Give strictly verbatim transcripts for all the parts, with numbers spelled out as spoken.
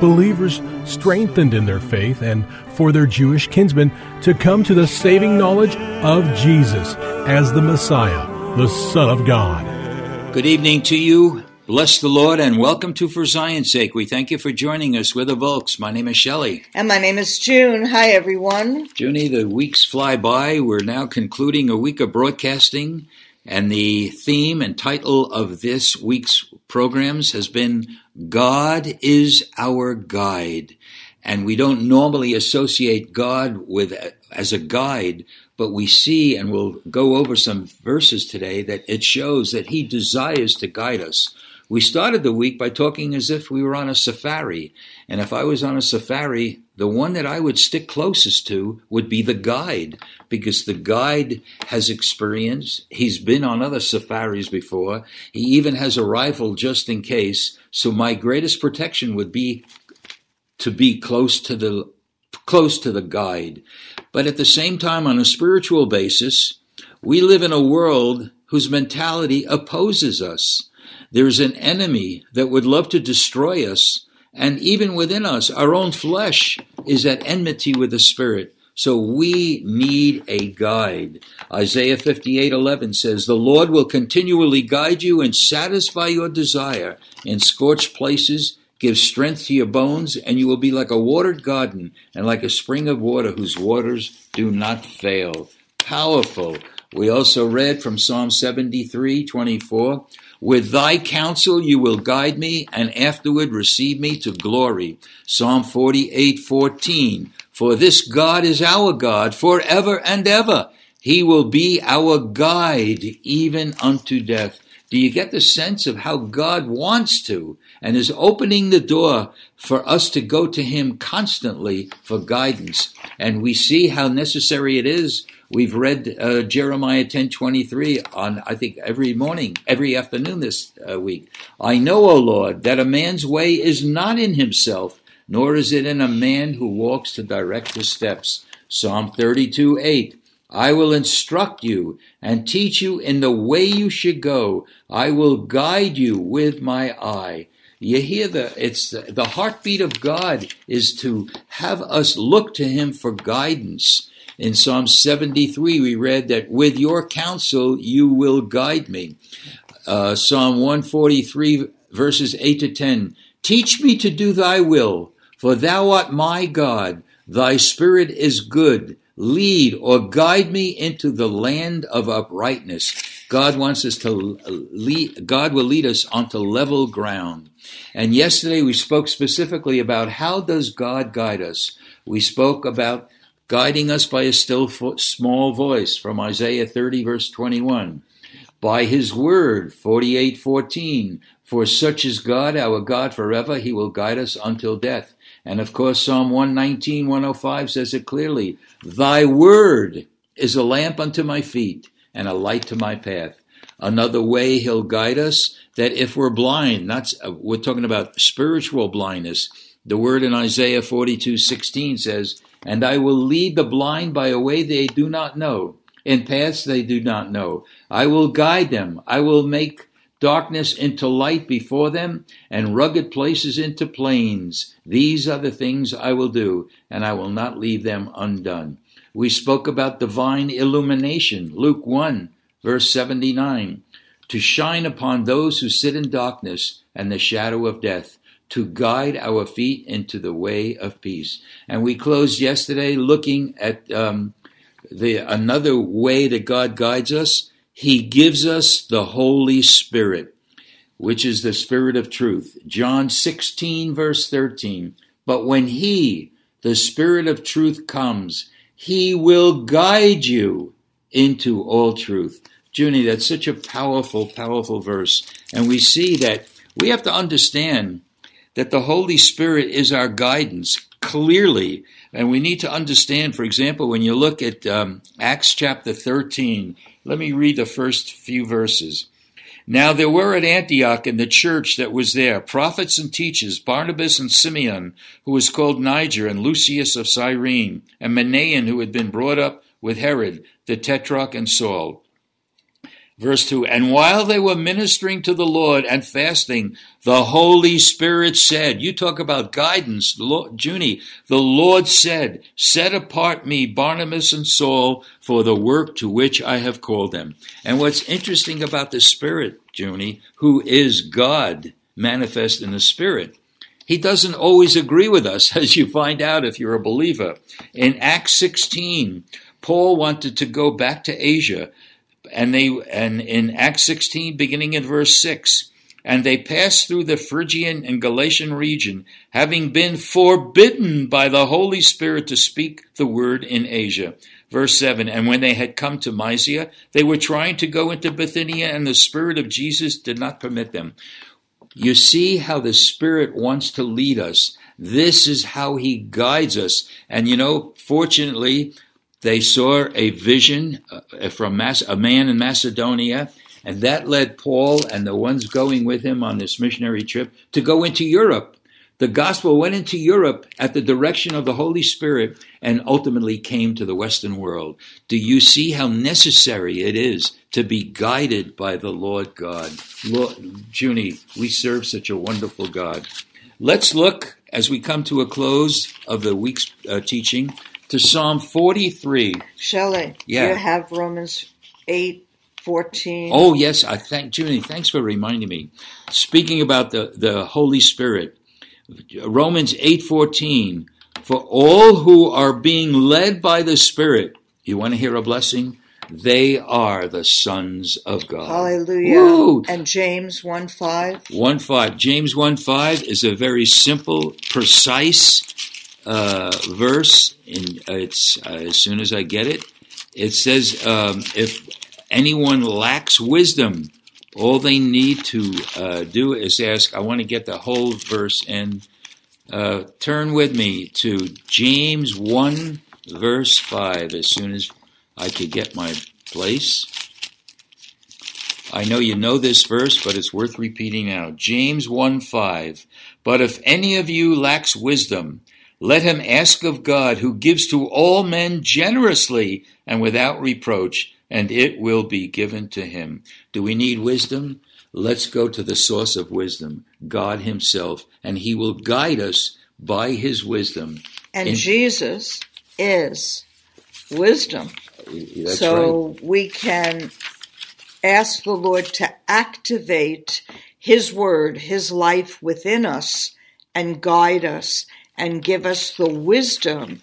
Believers strengthened in their faith and for their Jewish kinsmen to come to the saving knowledge of Jesus as the Messiah, the Son of God. Good evening to you. Bless the Lord and welcome to For Zion's Sake. We thank you for joining us. We're the Volks. My name is Shelley. And my name is June. Hi, everyone. Junie, the weeks fly by. We're now concluding a week of broadcasting, and the theme and title of this week's programs has been God is our guide. And we don't normally associate God with as a guide, but we see, and we'll go over some verses today, that it shows that he desires to guide us. We started the week by talking as if we were on a safari. And if I was on a safari, the one that I would stick closest to would be the guide, because the guide has experience. He's been on other safaris before. He even has a rifle just in case. So my greatest protection would be to be close to the close to the guide. But at the same time, on a spiritual basis, we live in a world whose mentality opposes us. There's an enemy that would love to destroy us, and even within us, our own flesh is at enmity with the Spirit. So we need a guide. Isaiah fifty-eight eleven says, "The Lord will continually guide you and satisfy your desire in scorched places, give strength to your bones, and you will be like a watered garden and like a spring of water whose waters do not fail." Powerful. We also read from Psalm seventy-three twenty-four, "With thy counsel you will guide me, and afterward receive me to glory." Psalm forty-eight fourteen, "For this God is our God forever and ever. He will be our guide even unto death." Do you get the sense of how God wants to and is opening the door for us to go to him constantly for guidance? And we see how necessary it is. We've read uh, Jeremiah ten twenty-three on, I think, every morning, every afternoon this uh, week. "I know, O Lord, that a man's way is not in himself, nor is it in a man who walks to direct his steps." Psalm thirty-two eight. "I will instruct you and teach you in the way you should go. I will guide you with my eye." You hear the, it's the, the heartbeat of God is to have us look to him for guidance. In Psalm seventy-three, we read that, "With your counsel, you will guide me." Uh, Psalm one forty-three, verses eight to ten, "Teach me to do thy will, for thou art my God. Thy spirit is good. Lead or guide me into the land of uprightness." God wants us to lead. God will lead us onto level ground. And yesterday we spoke specifically about how does God guide us. We spoke about guiding us by a still small voice from Isaiah thirty verse twenty-one. "By his word," forty-eight fourteen, "For such is God, our God forever. He will guide us until death." And of course, Psalm one nineteen, one oh five says it clearly, "Thy word is a lamp unto my feet and a light to my path." Another way he'll guide us, that if we're blind, not, we're talking about spiritual blindness. The word in Isaiah forty-two sixteen says, "And I will lead the blind by a way they do not know, in paths they do not know. I will guide them. I will make darkness into light before them, and rugged places into plains. These are the things I will do, and I will not leave them undone." We spoke about divine illumination, Luke one, verse seventy-nine, "To shine upon those who sit in darkness and the shadow of death, to guide our feet into the way of peace. And we closed yesterday looking at um, the another way that God guides us. He gives us the Holy Spirit, which is the Spirit of truth. John sixteen, verse thirteen. But when He, the Spirit of truth, comes, He will guide you into all truth. Junie, that's such a powerful, powerful verse. And we see that we have to understand that the Holy Spirit is our guidance, clearly. And we need to understand, for example, when you look at um, Acts chapter thirteen, let me read the first few verses. Now there were at Antioch in the church that was there prophets and teachers, Barnabas and Simeon, who was called Niger, and Lucius of Cyrene, and Manaen, who had been brought up with Herod the Tetrarch, and Saul. Verse two, and while they were ministering to the Lord and fasting, the Holy Spirit said, you talk about guidance, Lord, Junie, the Lord said, set apart me, Barnabas and Saul, for the work to which I have called them. And what's interesting about the Spirit, Junie, who is God manifest in the Spirit, He doesn't always agree with us, as you find out if you're a believer. In Acts sixteen, Paul wanted to go back to Asia, And they and in Acts sixteen, beginning in verse six, and they passed through the Phrygian and Galatian region, having been forbidden by the Holy Spirit to speak the word in Asia. Verse seven, and when they had come to Mysia, they were trying to go into Bithynia, and the Spirit of Jesus did not permit them. You see how the Spirit wants to lead us. This is how He guides us. And, you know, fortunately, they saw a vision from Mas- a man in Macedonia, and that led Paul and the ones going with him on this missionary trip to go into Europe. The gospel went into Europe at the direction of the Holy Spirit and ultimately came to the Western world. Do you see how necessary it is to be guided by the Lord God? Lord, Junie, we serve such a wonderful God. Let's look, as we come to a close of the week's uh, teaching, to Psalm forty-three. Shelley, yeah. You have Romans eight fourteen. Oh, yes. I thank Junie. Thanks for reminding me. Speaking about the, the Holy Spirit, Romans eight fourteen. For all who are being led by the Spirit, you want to hear a blessing? They are the sons of God. Hallelujah. Woo! And James one five. one five. James one five is a very simple, precise Uh, verse, and it's uh, as soon as I get it, it says, um, if anyone lacks wisdom, all they need to uh, do is ask. I want to get the whole verse in. Uh, turn with me to James one, verse five, as soon as I could get my place. I know you know this verse, but it's worth repeating now. James one five, but if any of you lacks wisdom, let him ask of God, who gives to all men generously and without reproach, and it will be given to him. Do we need wisdom? Let's go to the source of wisdom, God Himself, and He will guide us by His wisdom. And In- Jesus is wisdom. That's so right. We can ask the Lord to activate His word, His life within us, and guide us, and give us the wisdom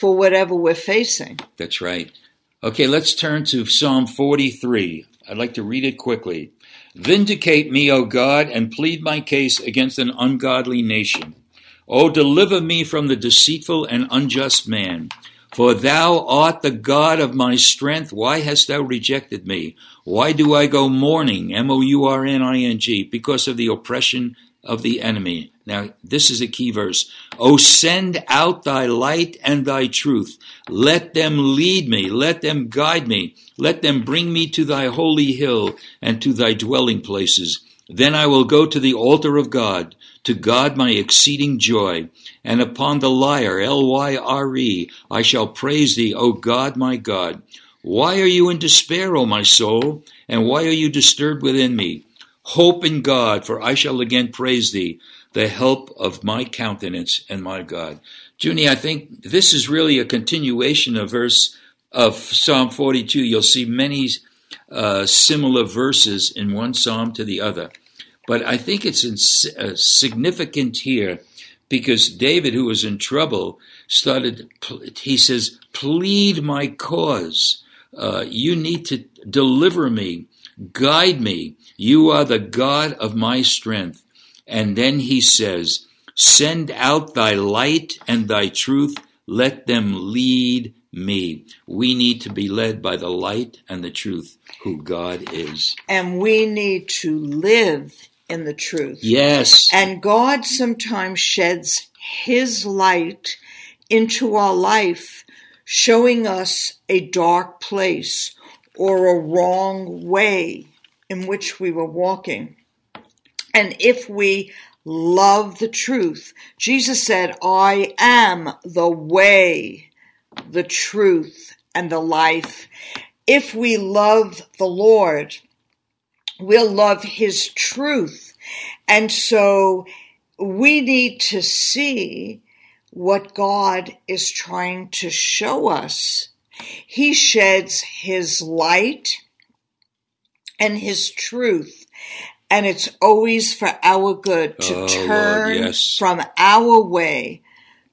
for whatever we're facing. That's right. Okay, let's turn to Psalm forty-three. I'd like to read it quickly. Vindicate me, O God, and plead my case against an ungodly nation. O deliver me from the deceitful and unjust man. For thou art the God of my strength. Why hast thou rejected me? Why do I go mourning, M O U R N I N G, because of the oppression of the enemy? Now, this is a key verse. O send out thy light and thy truth. Let them lead me. Let them guide me. Let them bring me to thy holy hill and to thy dwelling places. Then I will go to the altar of God, to God my exceeding joy. And upon the lyre, L Y R E, I shall praise thee, O God, my God. Why are you in despair, O my soul? And why are you disturbed within me? Hope in God, for I shall again praise thee, the help of my countenance and my God. Junie, I think this is really a continuation of verse of Psalm forty-two. You'll see many uh, similar verses in one psalm to the other. But I think it's in, uh, significant here because David, who was in trouble, started, he says, plead my cause. Uh, you need to deliver me, guide me. You are the God of my strength. And then he says, send out thy light and thy truth. Let them lead me. We need to be led by the light and the truth, who God is. And we need to live in the truth. Yes. And God sometimes sheds his light into our life, showing us a dark place or a wrong way in which we were walking. And if we love the truth, Jesus said, I am the way, the truth, and the life. If we love the Lord, we'll love his truth. And so we need to see what God is trying to show us. He sheds his light and his truth. And it's always for our good to oh, turn Lord, yes. from our way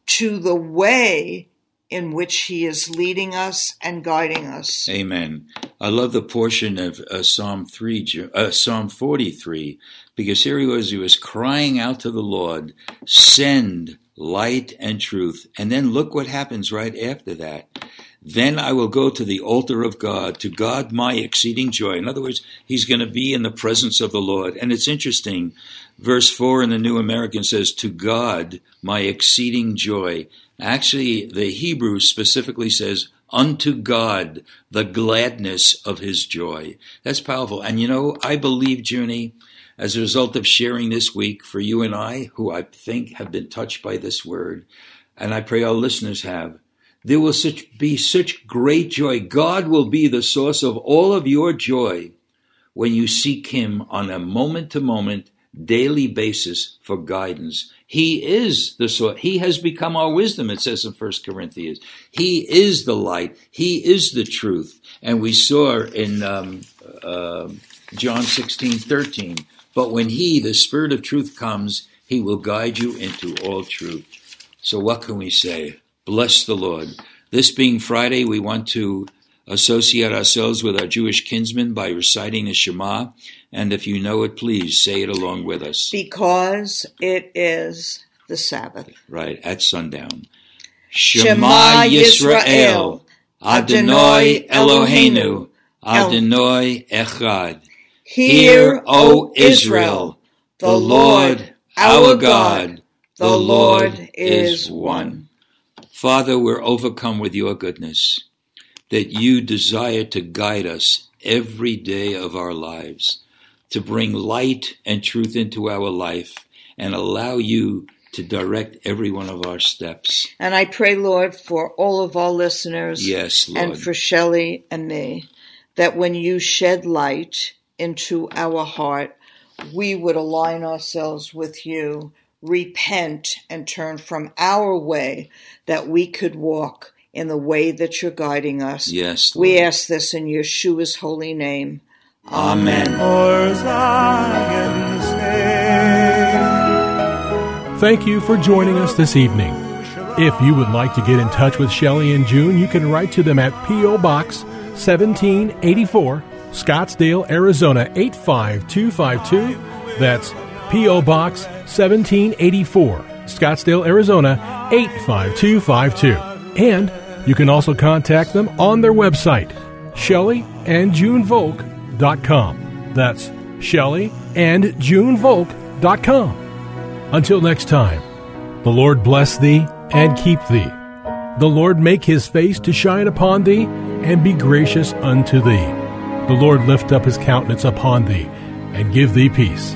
to the way in which he is leading us and guiding us. Amen. I love the portion of uh, Psalm three, uh, Psalm forty-three, because here he was, he was crying out to the Lord, send light and truth. And then look what happens right after that. Then I will go to the altar of God, to God my exceeding joy. In other words, he's going to be in the presence of the Lord. And it's interesting, verse four in the New American says, to God my exceeding joy. Actually, the Hebrew specifically says, unto God the gladness of his joy. That's powerful. And you know, I believe, Junie, as a result of sharing this week for you and I, who I think have been touched by this word, and I pray our listeners have, there will such be such great joy. God will be the source of all of your joy when you seek him on a moment-to-moment, daily basis for guidance. He is the source. He has become our wisdom, it says in First Corinthians. He is the light. He is the truth. And we saw in um, uh, John sixteen thirteen, but when he, the Spirit of truth, comes, he will guide you into all truth. So what can we say? Bless the Lord. This being Friday, we want to associate ourselves with our Jewish kinsmen by reciting the Shema. And if you know it, please say it along with us. Because it is the Sabbath. Right, at sundown. Shema Yisrael, Adonai Eloheinu, Adonai Echad. Hear, O Israel, the Lord our God, the Lord is one. Father, we're overcome with your goodness, that you desire to guide us every day of our lives, to bring light and truth into our life and allow you to direct every one of our steps. And I pray, Lord, for all of our listeners, yes, Lord, and for Shelley and me, that when you shed light into our heart, we would align ourselves with you, repent and turn from our way, that we could walk in the way that you're guiding us. Yes, Lord. We ask this in Yeshua's holy name. Amen. Thank you for joining us this evening. If you would like to get in touch with Shelley and June, you can write to them at P O. Box seventeen eighty-four, Scottsdale, Arizona eight five two five two. That's P O. Box seventeen eighty-four, Scottsdale, Arizona eight five two five two. And you can also contact them on their website, Shelley and June Volk dot com. That's Shelley and June Volk dot com. Until next time, the Lord bless thee and keep thee. The Lord make his face to shine upon thee and be gracious unto thee. The Lord lift up his countenance upon thee and give thee peace.